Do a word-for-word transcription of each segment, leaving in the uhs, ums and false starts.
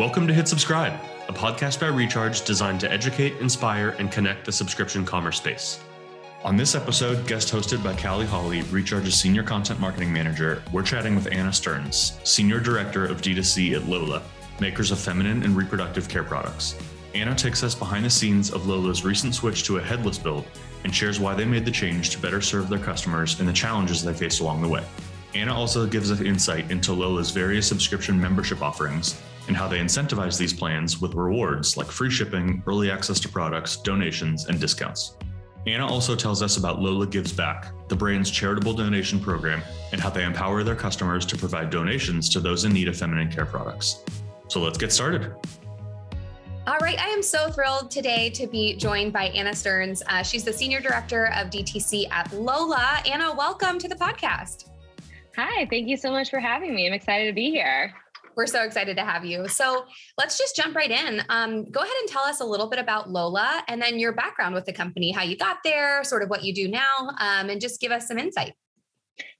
Welcome to Hit Subscribe, a podcast by Recharge designed to educate, inspire, and connect the subscription commerce space. On this episode, guest hosted by Callie Holly, Recharge's Senior Content Marketing Manager, we're chatting with Anna Stearns, Senior Director of D two C at Lola, makers of feminine and reproductive care products. Anna takes us behind the scenes of Lola's recent switch to a headless build and shares why they made the change to better serve their customers and the challenges they faced along the way. Anna also gives us insight into Lola's various subscription membership offerings and how they incentivize these plans with rewards like free shipping, early access to products, donations, and discounts. Anna also tells us about Lola Gives Back, the brand's charitable donation program, and how they empower their customers to provide donations to those in need of feminine care products. So let's get started. All right, I am so thrilled today to be joined by Anna Stearns. Uh, she's the Senior Director of D two C at Lola. Anna, welcome to the podcast. Hi, thank you so much for having me. I'm excited to be here. We're so excited to have you. So let's just jump right in. Um, go ahead and tell us a little bit about Lola and then your background with the company, how you got there, sort of what you do now, um, and just give us some insight.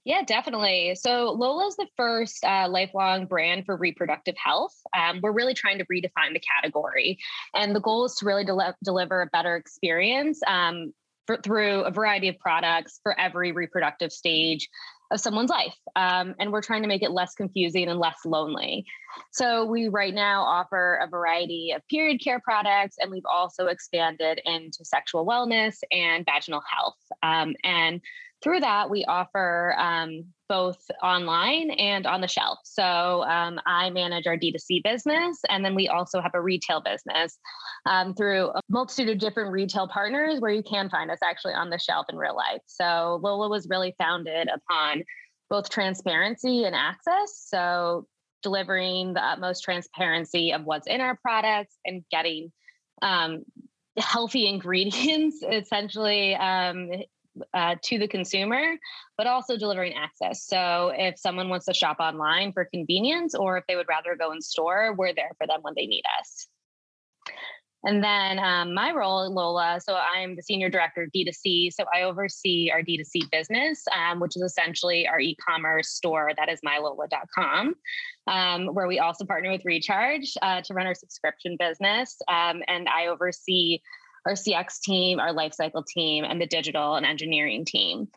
Yeah, definitely. So Lola is the first uh, lifelong brand for reproductive health. Um, we're really trying to redefine the category. And the goal is to really del- deliver a better experience um, for, through a variety of products for every reproductive stage of someone's life. Um, and we're trying to make it less confusing and less lonely. So we right now offer a variety of period care products, and we've also expanded into sexual wellness and vaginal health. Um, and through that, we offer um, both online and on the shelf. So um, I manage our D two C business, and then we also have a retail business um, through a multitude of different retail partners where you can find us actually on the shelf in real life. So Lola was really founded upon both transparency and access. So delivering the utmost transparency of what's in our products and getting um, healthy ingredients essentially um, Uh, to the consumer, but also delivering access. So if someone wants to shop online for convenience, or if they would rather go in store, we're there for them when they need us. And then um, my role at Lola, so I'm the Senior Director of D two C. So I oversee our D two C business, um, which is essentially our e-commerce store. That is my lola dot com, um, where we also partner with Recharge uh, to run our subscription business. Um, and I oversee our C X team, our lifecycle team, and the digital and engineering team.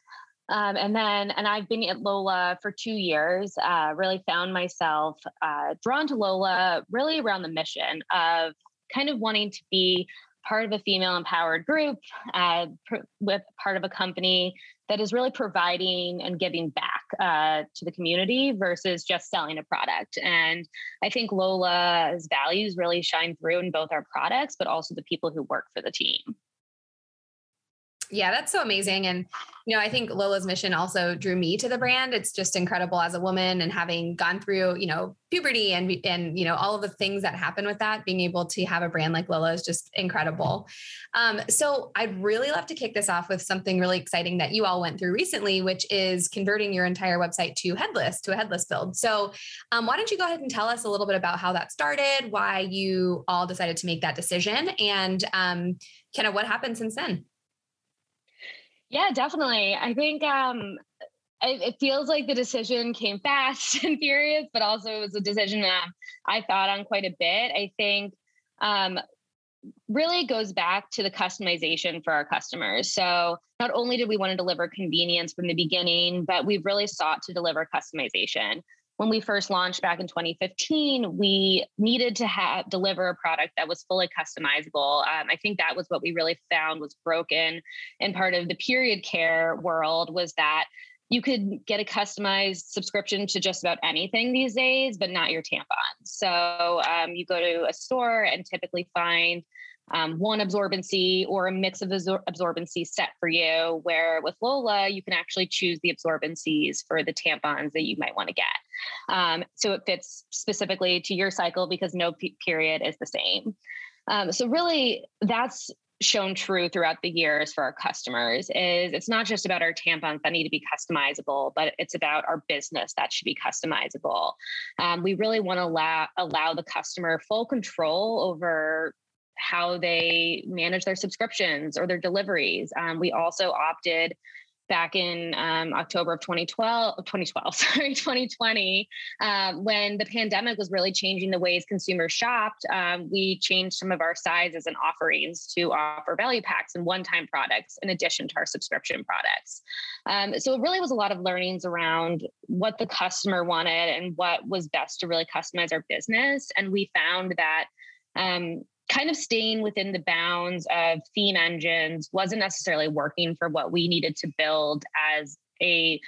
Um, and then, and I've been at Lola for two years, uh, really found myself uh, drawn to Lola really around the mission of kind of wanting to be part of a female empowered group, uh, pr- with part of a company that is really providing and giving back uh, to the community versus just selling a product. And I think Lola's values really shine through in both our products, but also the people who work for the team. Yeah, that's so amazing. And, you know, I think Lola's mission also drew me to the brand. It's just incredible as a woman, and having gone through, you know, puberty and, and, you know, all of the things that happen with that, being able to have a brand like Lola is just incredible. Um, so I'd really love to kick this off with something really exciting that you all went through recently, which is converting your entire website to headless, to a headless build. So um, why don't you go ahead and tell us a little bit about how that started, why you all decided to make that decision, and um, kind of what happened since then? Yeah, definitely. I think um, it, it feels like the decision came fast and furious, but also it was a decision that I thought on quite a bit. I think um, really goes back to the customization for our customers. So not only did we want to deliver convenience from the beginning, but we've really sought to deliver customization. When we first launched back in twenty fifteen, we needed to have deliver a product that was fully customizable. Um, I think that was what we really found was broken. And part of the period care world was that you could get a customized subscription to just about anything these days, but not your tampon. So um, you go to a store and typically find Um, one absorbency or a mix of absor- absorbency set for you, where with Lola, you can actually choose the absorbencies for the tampons that you might want to get. Um, so it fits specifically to your cycle because no p- period is the same. Um, so really that's shown true throughout the years for our customers is it's not just about our tampons that need to be customizable, but it's about our business that should be customizable. Um, we really want to allow, allow the customer full control over how they manage their subscriptions or their deliveries. Um, we also opted back in um, October of twenty twelve, twenty twelve, sorry, twenty twenty, um, when the pandemic was really changing the ways consumers shopped, um, we changed some of our sizes and offerings to offer value packs and one-time products in addition to our subscription products. Um, so it really was a lot of learnings around what the customer wanted and what was best to really customize our business. And we found that um, kind of staying within the bounds of theme engines wasn't necessarily working for what we needed to build as a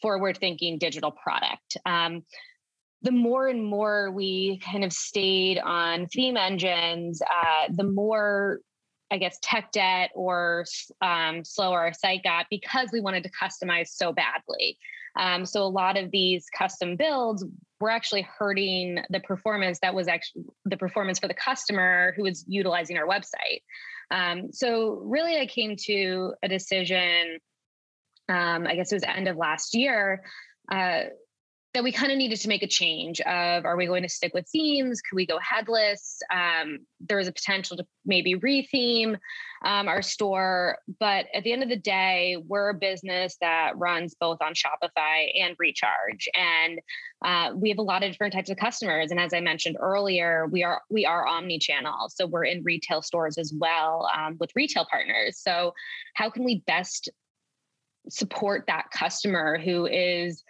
forward-thinking digital product. Um, the more and more we kind of stayed on theme engines, uh, the more, I guess, tech debt or um, slower our site got because we wanted to customize so badly. Um, so a lot of these custom builds were actually hurting the performance that was actually the performance for the customer who was utilizing our website. Um, so really I came to a decision, um, I guess it was end of last year, uh, that we kind of needed to make a change of, are we going to stick with themes? Could we go headless? Um, there was a potential to maybe retheme um, our store. But at the end of the day, we're a business that runs both on Shopify and Recharge. And uh, we have a lot of different types of customers. And as I mentioned earlier, we are we are omni-channel. So we're in retail stores as well um, with retail partners. So how can we best support that customer who is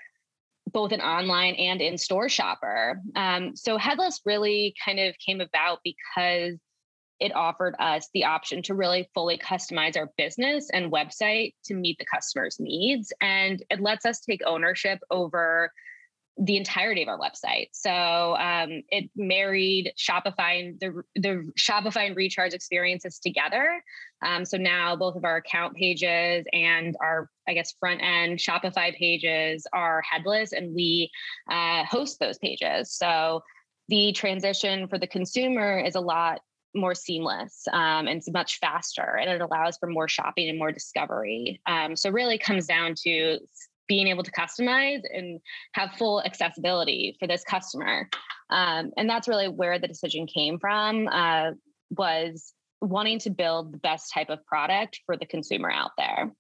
both an online and in-store shopper? Um, so headless really kind of came about because it offered us the option to really fully customize our business and website to meet the customer's needs. And it lets us take ownership over the entirety of our website. So um, it married Shopify and the, the Shopify and Recharge experiences together. Um, so now both of our account pages and our, I guess, front end Shopify pages are headless, and we uh, host those pages. So the transition for the consumer is a lot more seamless um, and it's much faster, and it allows for more shopping and more discovery. Um, so really comes down to being able to customize and have full accessibility for this customer. Um, and that's really where the decision came from, uh, was wanting to build the best type of product for the consumer out there.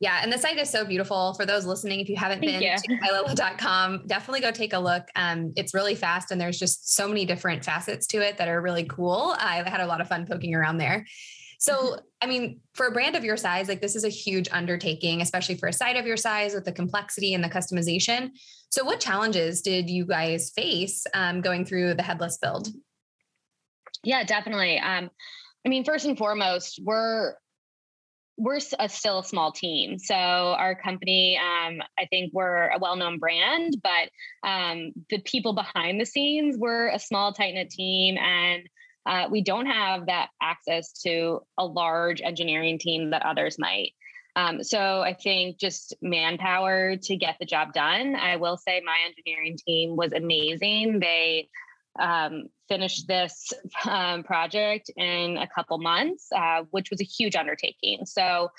Yeah. And the site is so beautiful. For those listening, if you haven't Thank been you. to I Lola dot com, definitely go take a look. Um, it's really fast, and there's just so many different facets to it that are really cool. I had a lot of fun poking around there. So, I mean, for a brand of your size, like, this is a huge undertaking, especially for a site of your size with the complexity and the customization. So what challenges did you guys face um, going through the headless build? Yeah, definitely. Um, I mean, first and foremost, we're we're a, still a small team. So our company, um, I think we're a well-known brand, but um, the people behind the scenes, we're a small, tight-knit team, and Uh, we don't have that access to a large engineering team that others might. Um, so I think just manpower to get the job done. I will say my engineering team was amazing. They um, finished this um, project in a couple months, uh, which was a huge undertaking. So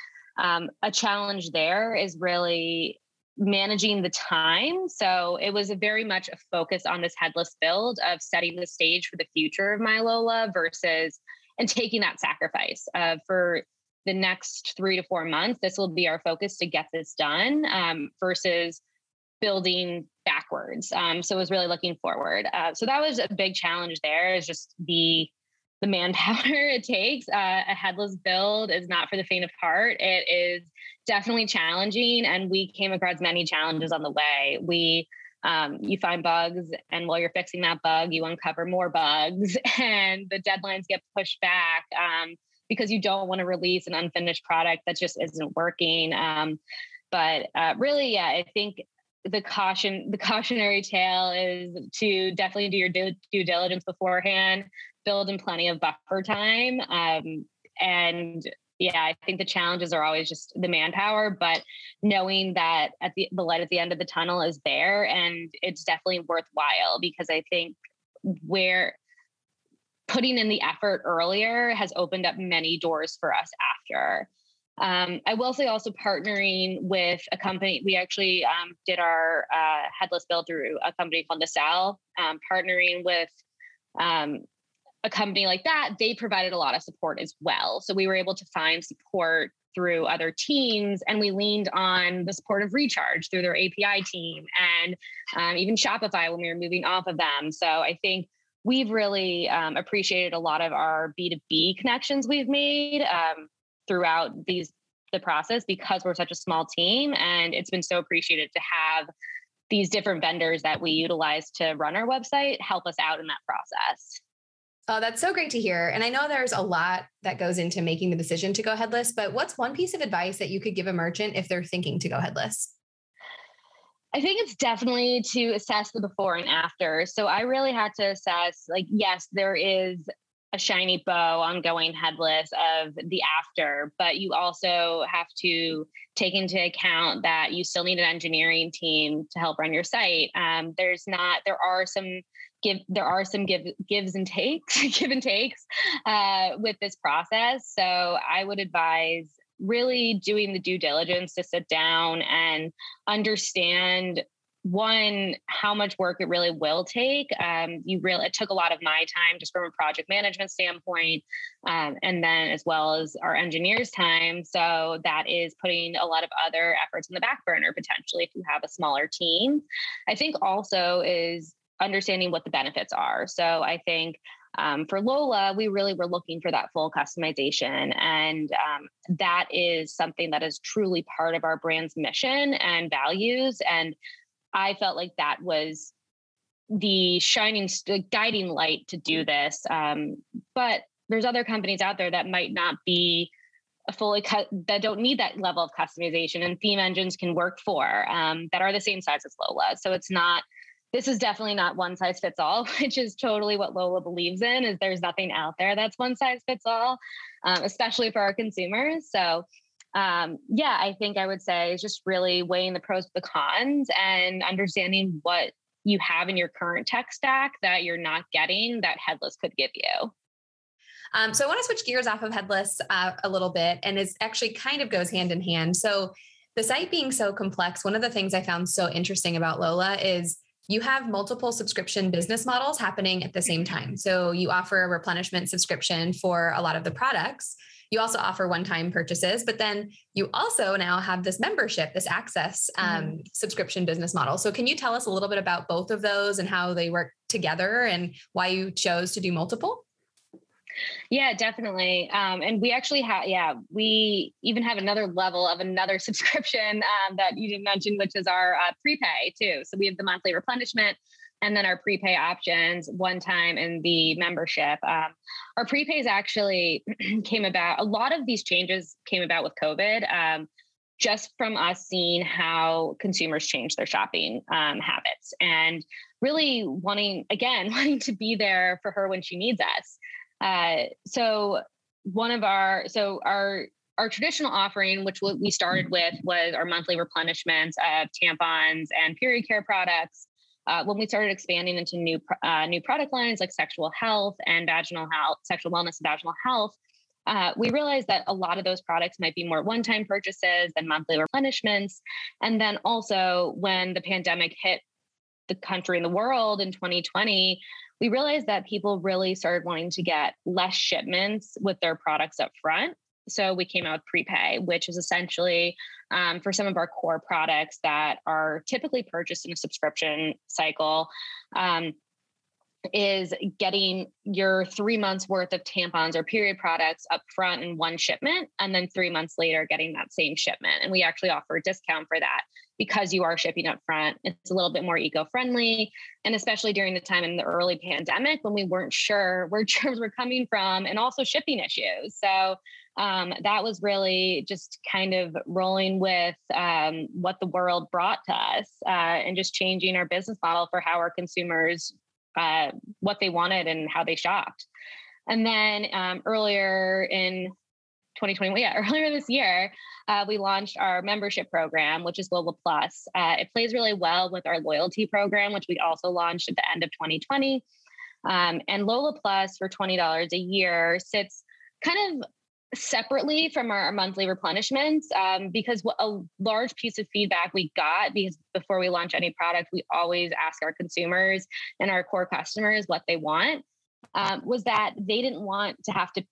um, a challenge there is really managing the time. So it was a very much a focus on this headless build of setting the stage for the future of My Lola versus, and taking that sacrifice of, for the next three to four months, this will be our focus to get this done um, versus building backwards. Um, so it was really looking forward. Uh, so that was a big challenge there, is just the the manpower it takes. Uh, a headless build is not for the faint of heart. It is definitely challenging, and we came across many challenges on the way. We, um, you find bugs, and while you're fixing that bug, you uncover more bugs, and the deadlines get pushed back um, because you don't want to release an unfinished product that just isn't working. Um, but uh, really, yeah, I think the caution, the cautionary tale is to definitely do your due, due diligence beforehand, build in plenty of buffer time, um, and yeah, I think the challenges are always just the manpower, but knowing that at the, the light at the end of the tunnel is there, and it's definitely worthwhile, because I think where putting in the effort earlier has opened up many doors for us after. Um, I will say also partnering with a company. We actually um, did our uh, headless build through a company called DeSalle, um, partnering with um a company like that. They provided a lot of support as well. So we were able to find support through other teams, and we leaned on the support of Recharge through their A P I team, and um, even Shopify when we were moving off of them. So I think we've really um, appreciated a lot of our B to B connections we've made um, throughout these the process, because we're such a small team, and it's been so appreciated to have these different vendors that we utilize to run our website help us out in that process. Oh, that's so great to hear. And I know there's a lot that goes into making the decision to go headless, but what's one piece of advice that you could give a merchant if they're thinking to go headless? I think it's definitely to assess the before and after. So I really had to assess, like, yes, there is a shiny bow on going headless of the after, but you also have to take into account that you still need an engineering team to help run your site. Um, there's not, there are some give, there are some give, gives and takes, give and takes uh, with this process. So I would advise really doing the due diligence to sit down and understand, one, how much work it really will take. Um, you really, it took a lot of my time just from a project management standpoint. Um, and then as well as our engineers' time. So that is putting a lot of other efforts in the back burner, potentially, if you have a smaller team. I think also is understanding what the benefits are. So I think um, for Lola, we really were looking for that full customization. And um, that is something that is truly part of our brand's mission and values. And I felt like that was the shining, the guiding light to do this. Um, but there's other companies out there that might not be a fully cut, that don't need that level of customization, and theme engines can work for um, that are the same size as Lola. So it's not, this is definitely not one size fits all, which is totally what Lola believes in, is there's nothing out there that's one size fits all, um, especially for our consumers. So Um, yeah, I think I would say it's just really weighing the pros, the cons, and understanding what you have in your current tech stack that you're not getting that headless could give you. Um, so I want to switch gears off of headless uh, a little bit, and it's actually kind of goes hand in hand. So the site being so complex, one of the things I found so interesting about Lola is you have multiple subscription business models happening at the same time. So you offer a replenishment subscription for a lot of the products. You also offer one-time purchases, but then you also now have this membership, this access um, mm-hmm. subscription business model. So can you tell us a little bit about both of those and how they work together and why you chose to do multiple? Yeah, definitely. Um, and we actually have, yeah, we even have another level of another subscription um, that you didn't mention, which is our uh, prepay too. So we have the monthly replenishment, and then our prepay options, one time, and the membership. Um, our prepays actually came about, a lot of these changes came about with COVID, um, just from us seeing how consumers change their shopping um, habits, and really wanting, again, wanting to be there for her when she needs us. Uh, so one of our, so our, Our traditional offering, which we started with, was our monthly replenishments of tampons and period care products. Uh, when we started expanding into new uh, new product lines like sexual health and vaginal health, sexual wellness and vaginal health, uh, we realized that a lot of those products might be more one-time purchases than monthly replenishments. And then also when the pandemic hit the country and the world in twenty twenty, we realized that people really started wanting to get less shipments with their products up front. So we came out with prepay, which is essentially um, for some of our core products that are typically purchased in a subscription cycle, um, is getting your three months worth of tampons or period products up front in one shipment, and then three months later getting that same shipment. And we actually offer a discount for that because you are shipping up front. It's a little bit more eco-friendly. And especially during the time in the early pandemic when we weren't sure where germs were coming from, and also shipping issues. So Um, that was really just kind of rolling with um, what the world brought to us uh, and just changing our business model for how our consumers, uh, what they wanted and how they shopped. And then um, earlier in twenty twenty-one, yeah, earlier this year, uh, we launched our membership program, which is Lola Plus. Uh, it plays really well with our loyalty program, which we also launched at the end of twenty twenty. Um, and Lola Plus for twenty dollars a year sits kind of separately from our monthly replenishments, um, because a large piece of feedback we got, because before we launch any product, we always ask our consumers and our core customers what they want, um, was that they didn't want to have to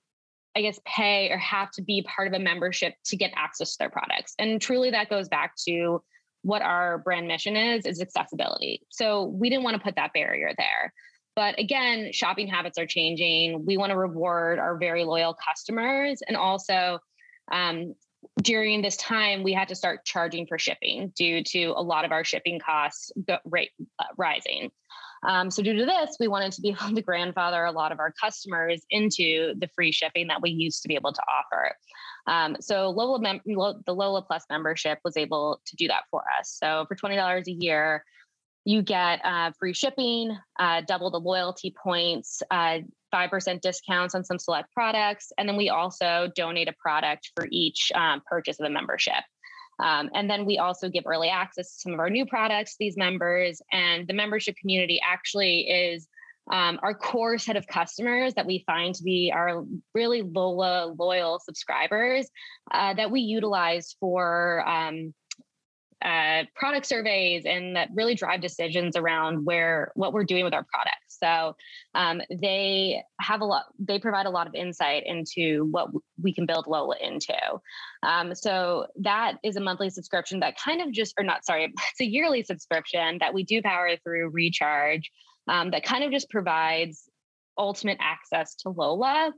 I guess, pay or have to be part of a membership to get access to their products. And truly that goes back to what our brand mission is, is accessibility. So we didn't want to put that barrier there. But again, shopping habits are changing. We want to reward our very loyal customers. And also um, during this time, we had to start charging for shipping due to a lot of our shipping costs go, rate, uh, rising. Um, so due to this, we wanted to be able to grandfather a lot of our customers into the free shipping that we used to be able to offer. Um, so Lola mem- the Lola Plus membership was able to do that for us. So for twenty dollars a year, you get uh, free shipping, uh, double the loyalty points, uh, five percent discounts on some select products. And then we also donate a product for each um, purchase of the membership. Um, and then we also give early access to some of our new products, these members, and the membership community actually is um, our core set of customers that we find to be our really Lola loyal subscribers uh, that we utilize for um, uh, product surveys and that really drive decisions around where, what we're doing with our products. So um, they have a lot, they provide a lot of insight into what we can build Lola into. Um, so that is a monthly subscription that kind of just, or not, sorry, it's a yearly subscription that we do power through Recharge um, that kind of just provides ultimate access to Lola.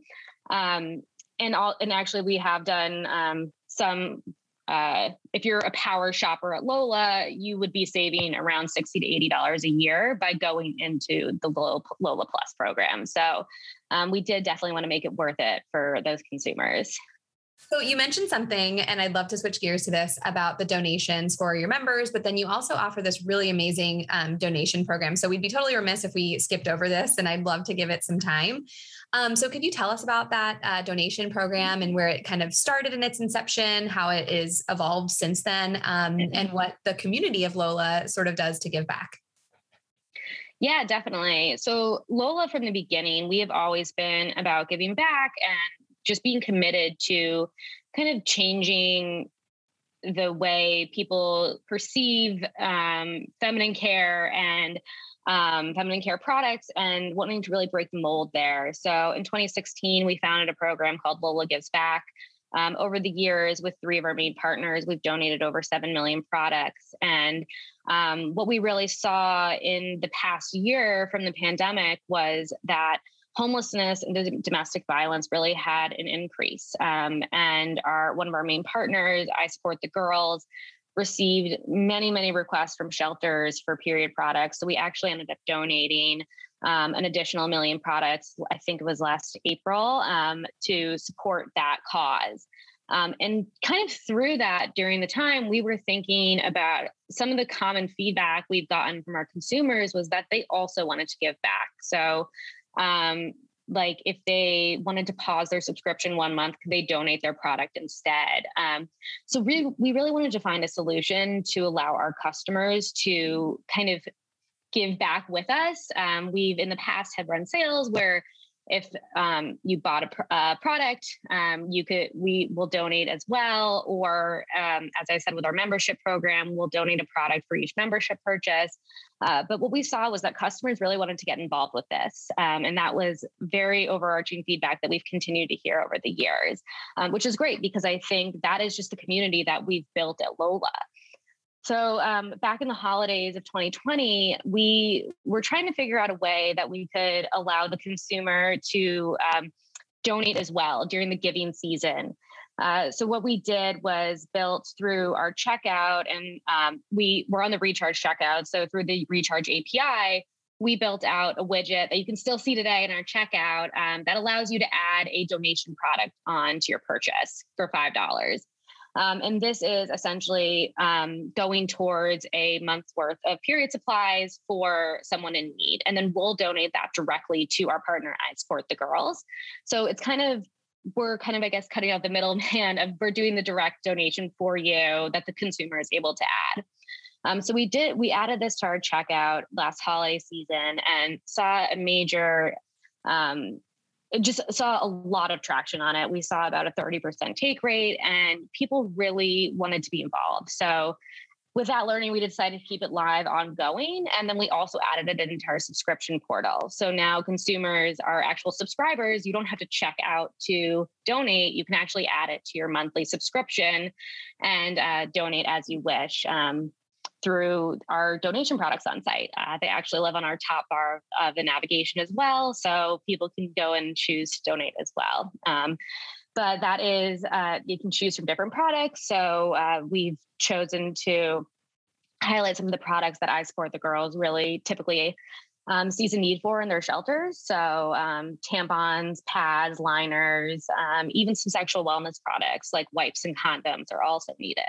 Um, and all, and actually we have done um, some, uh, if you're a power shopper at Lola, you would be saving around sixty to eighty dollars a year by going into the Lola Plus program. So um, we did definitely want to make it worth it for those consumers. So you mentioned something, and I'd love to switch gears to this about the donations for your members, but then you also offer this really amazing um, donation program. So we'd be totally remiss if we skipped over this, and I'd love to give it some time. Um, so could you tell us about that uh, donation program and where it kind of started in its inception, how it is evolved since then, um, mm-hmm. and what the community of Lola sort of does to give back? Yeah, definitely. So Lola, from the beginning, we have always been about giving back and just being committed to kind of changing the way people perceive um, feminine care and um, feminine care products and wanting to really break the mold there. So in twenty sixteen, we founded a program called Lola Gives Back. Um, over the years, with three of our main partners, we've donated over seven million products. And um, what we really saw in the past year from the pandemic was that homelessness and domestic violence really had an increase. Um, and our one of our main partners, I Support the Girls, received many, many requests from shelters for period products. So we actually ended up donating um, an additional million products, I think it was last April, um, to support that cause. Um, and kind of through that, during the time, we were thinking about some of the common feedback we've gotten from our consumers was that they also wanted to give back. So Um, like if they wanted to pause their subscription one month, could they donate their product instead? Um, so really, we really wanted to find a solution to allow our customers to kind of give back with us. Um, we've in the past have run sales where if um, you bought a pr- uh, product, um, you could we will donate as well. Or um, as I said, with our membership program, we'll donate a product for each membership purchase. Uh, but what we saw was that customers really wanted to get involved with this. Um, and that was very overarching feedback that we've continued to hear over the years, um, which is great because I think that is just the community that we've built at Lola. So um, back in the holidays of twenty twenty, we were trying to figure out a way that we could allow the consumer to um, donate as well during the giving season. Uh, so what we did was built through our checkout and um, we were on the Recharge checkout. So through the Recharge A P I, we built out a widget that you can still see today in our checkout um, that allows you to add a donation product onto your purchase for five dollars. Um, and this is essentially um, going towards a month's worth of period supplies for someone in need. And then we'll donate that directly to our partner, I Support the Girls. So it's kind of we're kind of, I guess, cutting out the middleman of we're doing the direct donation for you that the consumer is able to add. Um, so we did, we added this to our checkout last holiday season and saw a major, um, just saw a lot of traction on it. We saw about a thirty percent take rate and people really wanted to be involved. So with that learning, we decided to keep it live ongoing. And then we also added it into our subscription portal. So now consumers are actual subscribers. You don't have to check out to donate. You can actually add it to your monthly subscription and uh, donate as you wish um, through our donation products on site. Uh, they actually live on our top bar of the navigation as well. So people can go and choose to donate as well. Um, But that is, uh, you can choose from different products. So uh, we've chosen to highlight some of the products that I Support the Girls really typically um, sees a need for in their shelters. So um, tampons, pads, liners, um, even some sexual wellness products like wipes and condoms are also needed.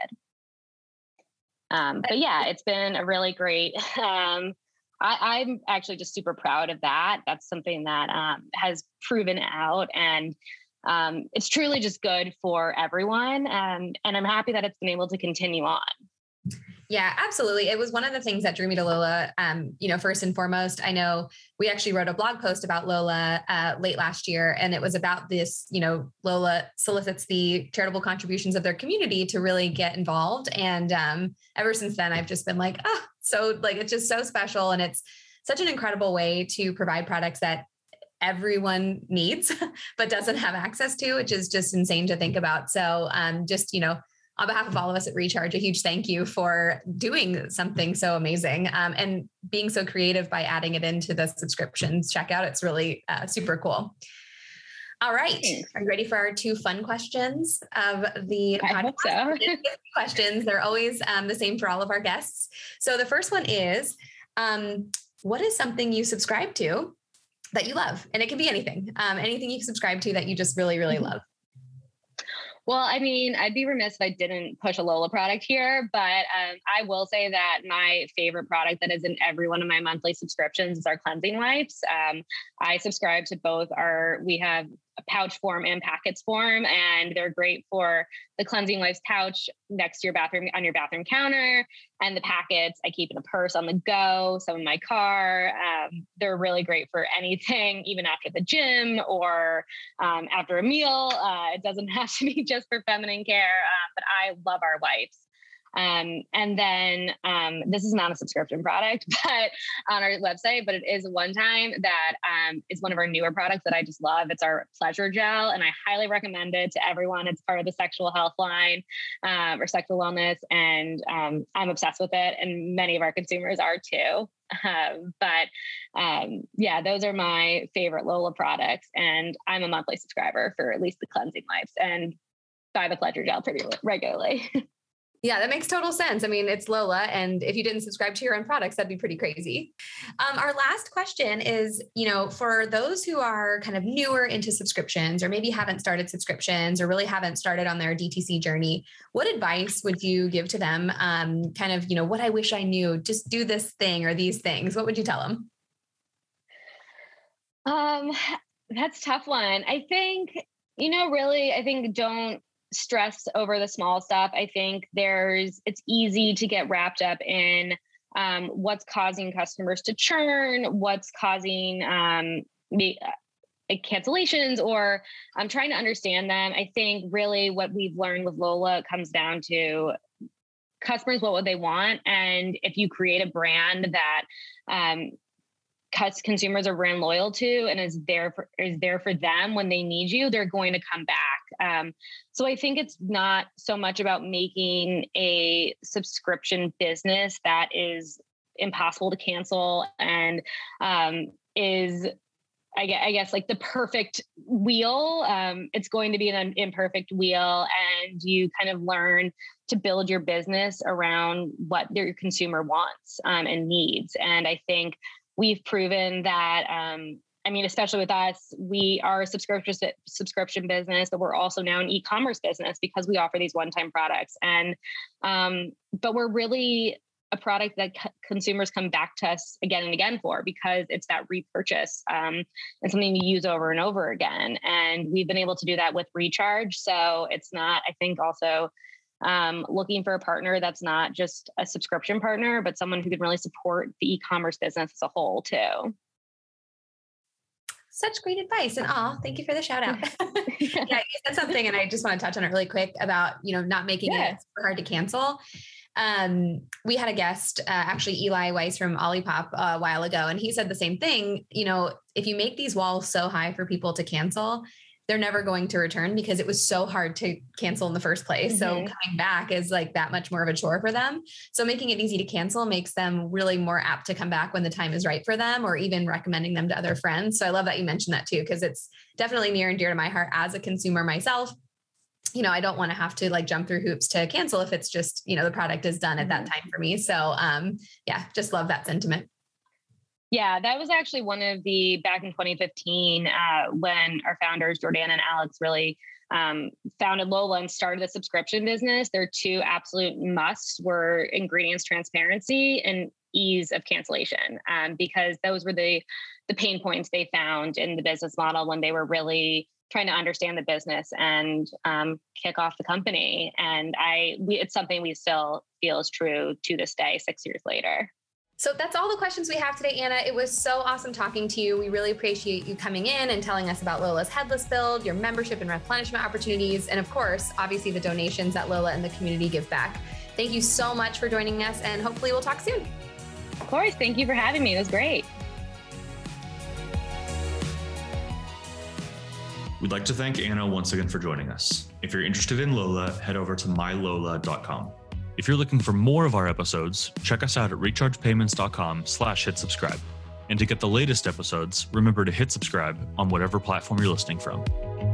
Um, but yeah, it's been a really great... Um, I, I'm actually just super proud of that. That's something that um, has proven out and... Um, it's truly just good for everyone. And, and I'm happy that it's been able to continue on. Yeah, absolutely. It was one of the things that drew me to Lola. Um, you know, first and foremost, I know we actually wrote a blog post about Lola uh, late last year, and it was about this, you know, Lola solicits the charitable contributions of their community to really get involved. And um, ever since then, I've just been like, oh, so like, it's just so special. And it's such an incredible way to provide products that everyone needs, but doesn't have access to, which is just insane to think about. So um, just, you know, on behalf of all of us at Recharge, a huge thank you for doing something so amazing um, and being so creative by adding it into the subscriptions checkout. It's really uh, super cool. All right. Are you ready for our two fun questions of the podcast? I hope so. Questions. They're always um, the same for all of our guests. So the first one is, um, what is something you subscribe to that you love? And it can be anything, um, anything you subscribe to that you just really, really love. Well, I mean, I'd be remiss if I didn't push a Lola product here, but um, I will say that my favorite product that is in every one of my monthly subscriptions is our cleansing wipes. Um, I subscribe to both our, we have a pouch form and packets form, and they're great for the cleansing wipes pouch next to your bathroom, on your bathroom counter, and the packets I keep in a purse on the go, some in my car. Um, they're really great for anything, even after the gym or um, after a meal. Uh, it doesn't have to be just for feminine care, uh, but I love our wipes. Um, and then, um, this is not a subscription product, but on our website, but it is one time that, um, is one of our newer products that I just love. It's our pleasure gel. And I highly recommend it to everyone. It's part of the sexual health line, um, or sexual wellness. And, um, I'm obsessed with it, and many of our consumers are too. Um, but, um, yeah, those are my favorite Lola products, and I'm a monthly subscriber for at least the cleansing wipes, and buy the pleasure gel pretty regularly. Yeah, that makes total sense. I mean, it's Lola. And if you didn't subscribe to your own products, that'd be pretty crazy. Um, our last question is, you know, for those who are kind of newer into subscriptions, or maybe haven't started subscriptions, or really haven't started on their D T C journey, what advice would you give to them? Um, kind of, you know, what I wish I knew, just do this thing or these things. What would you tell them? Um, that's a tough one. I think, you know, really, I think don't stress over the small stuff. I think there's, it's easy to get wrapped up in um, what's causing customers to churn, what's causing um, the, uh, cancellations, or I'm um, trying to understand them. I think really what we've learned with Lola comes down to customers, what would they want? And if you create a brand that um, consumers are brand loyal to, and is there for, is there for them when they need you, they're going to come back. Um, so I think it's not so much about making a subscription business that is impossible to cancel and um, is, I guess, I guess like the perfect wheel. Um, it's going to be an imperfect wheel, and you kind of learn to build your business around what your consumer wants um, and needs. And I think we've proven that, um, I mean, especially with us, we are a subscription subscription business, but we're also now an e-commerce business because we offer these one-time products. And, um, but we're really a product that c- consumers come back to us again and again for, because it's that repurchase um, and something you use over and over again. And we've been able to do that with Recharge. So it's not, I think also um, looking for a partner that's not just a subscription partner, but someone who can really support the e-commerce business as a whole too. Such great advice. And all, thank you for the shout out. Yeah, you said something, and I just want to touch on it really quick about, you know, not making yeah. it super hard to cancel. um, we had a guest, uh, actually Eli Weiss from Olipop a while ago, and he said the same thing. You know, if you make these walls so high for people to cancel, they're never going to return because it was so hard to cancel in the first place. Mm-hmm. So coming back is like that much more of a chore for them. So making it easy to cancel makes them really more apt to come back when the time is right for them, or even recommending them to other friends. So I love that you mentioned that too, because it's definitely near and dear to my heart as a consumer myself. You know, I don't want to have to like jump through hoops to cancel if it's just, you know, the product is done at that time for me. So um, yeah, just love that sentiment. Yeah, that was actually one of the, back in twenty fifteen, uh, when our founders, Jordan and Alex, really um, founded Lola and started the subscription business. Their two absolute musts were ingredients transparency and ease of cancellation, um, because those were the, the pain points they found in the business model when they were really trying to understand the business and um, kick off the company. And I, we, it's something we still feel is true to this day, six years later. So that's all the questions we have today, Anna. It was so awesome talking to you. We really appreciate you coming in and telling us about Lola's headless build, your membership and replenishment opportunities, and of course, obviously the donations that Lola and the community give back. Thank you so much for joining us, and hopefully we'll talk soon. Of course. Thank you for having me. It was great. We'd like to thank Anna once again for joining us. If you're interested in Lola, head over to my lola dot com. If you're looking for more of our episodes, check us out at rechargepayments.com slash hit subscribe. And to get the latest episodes, remember to hit subscribe on whatever platform you're listening from.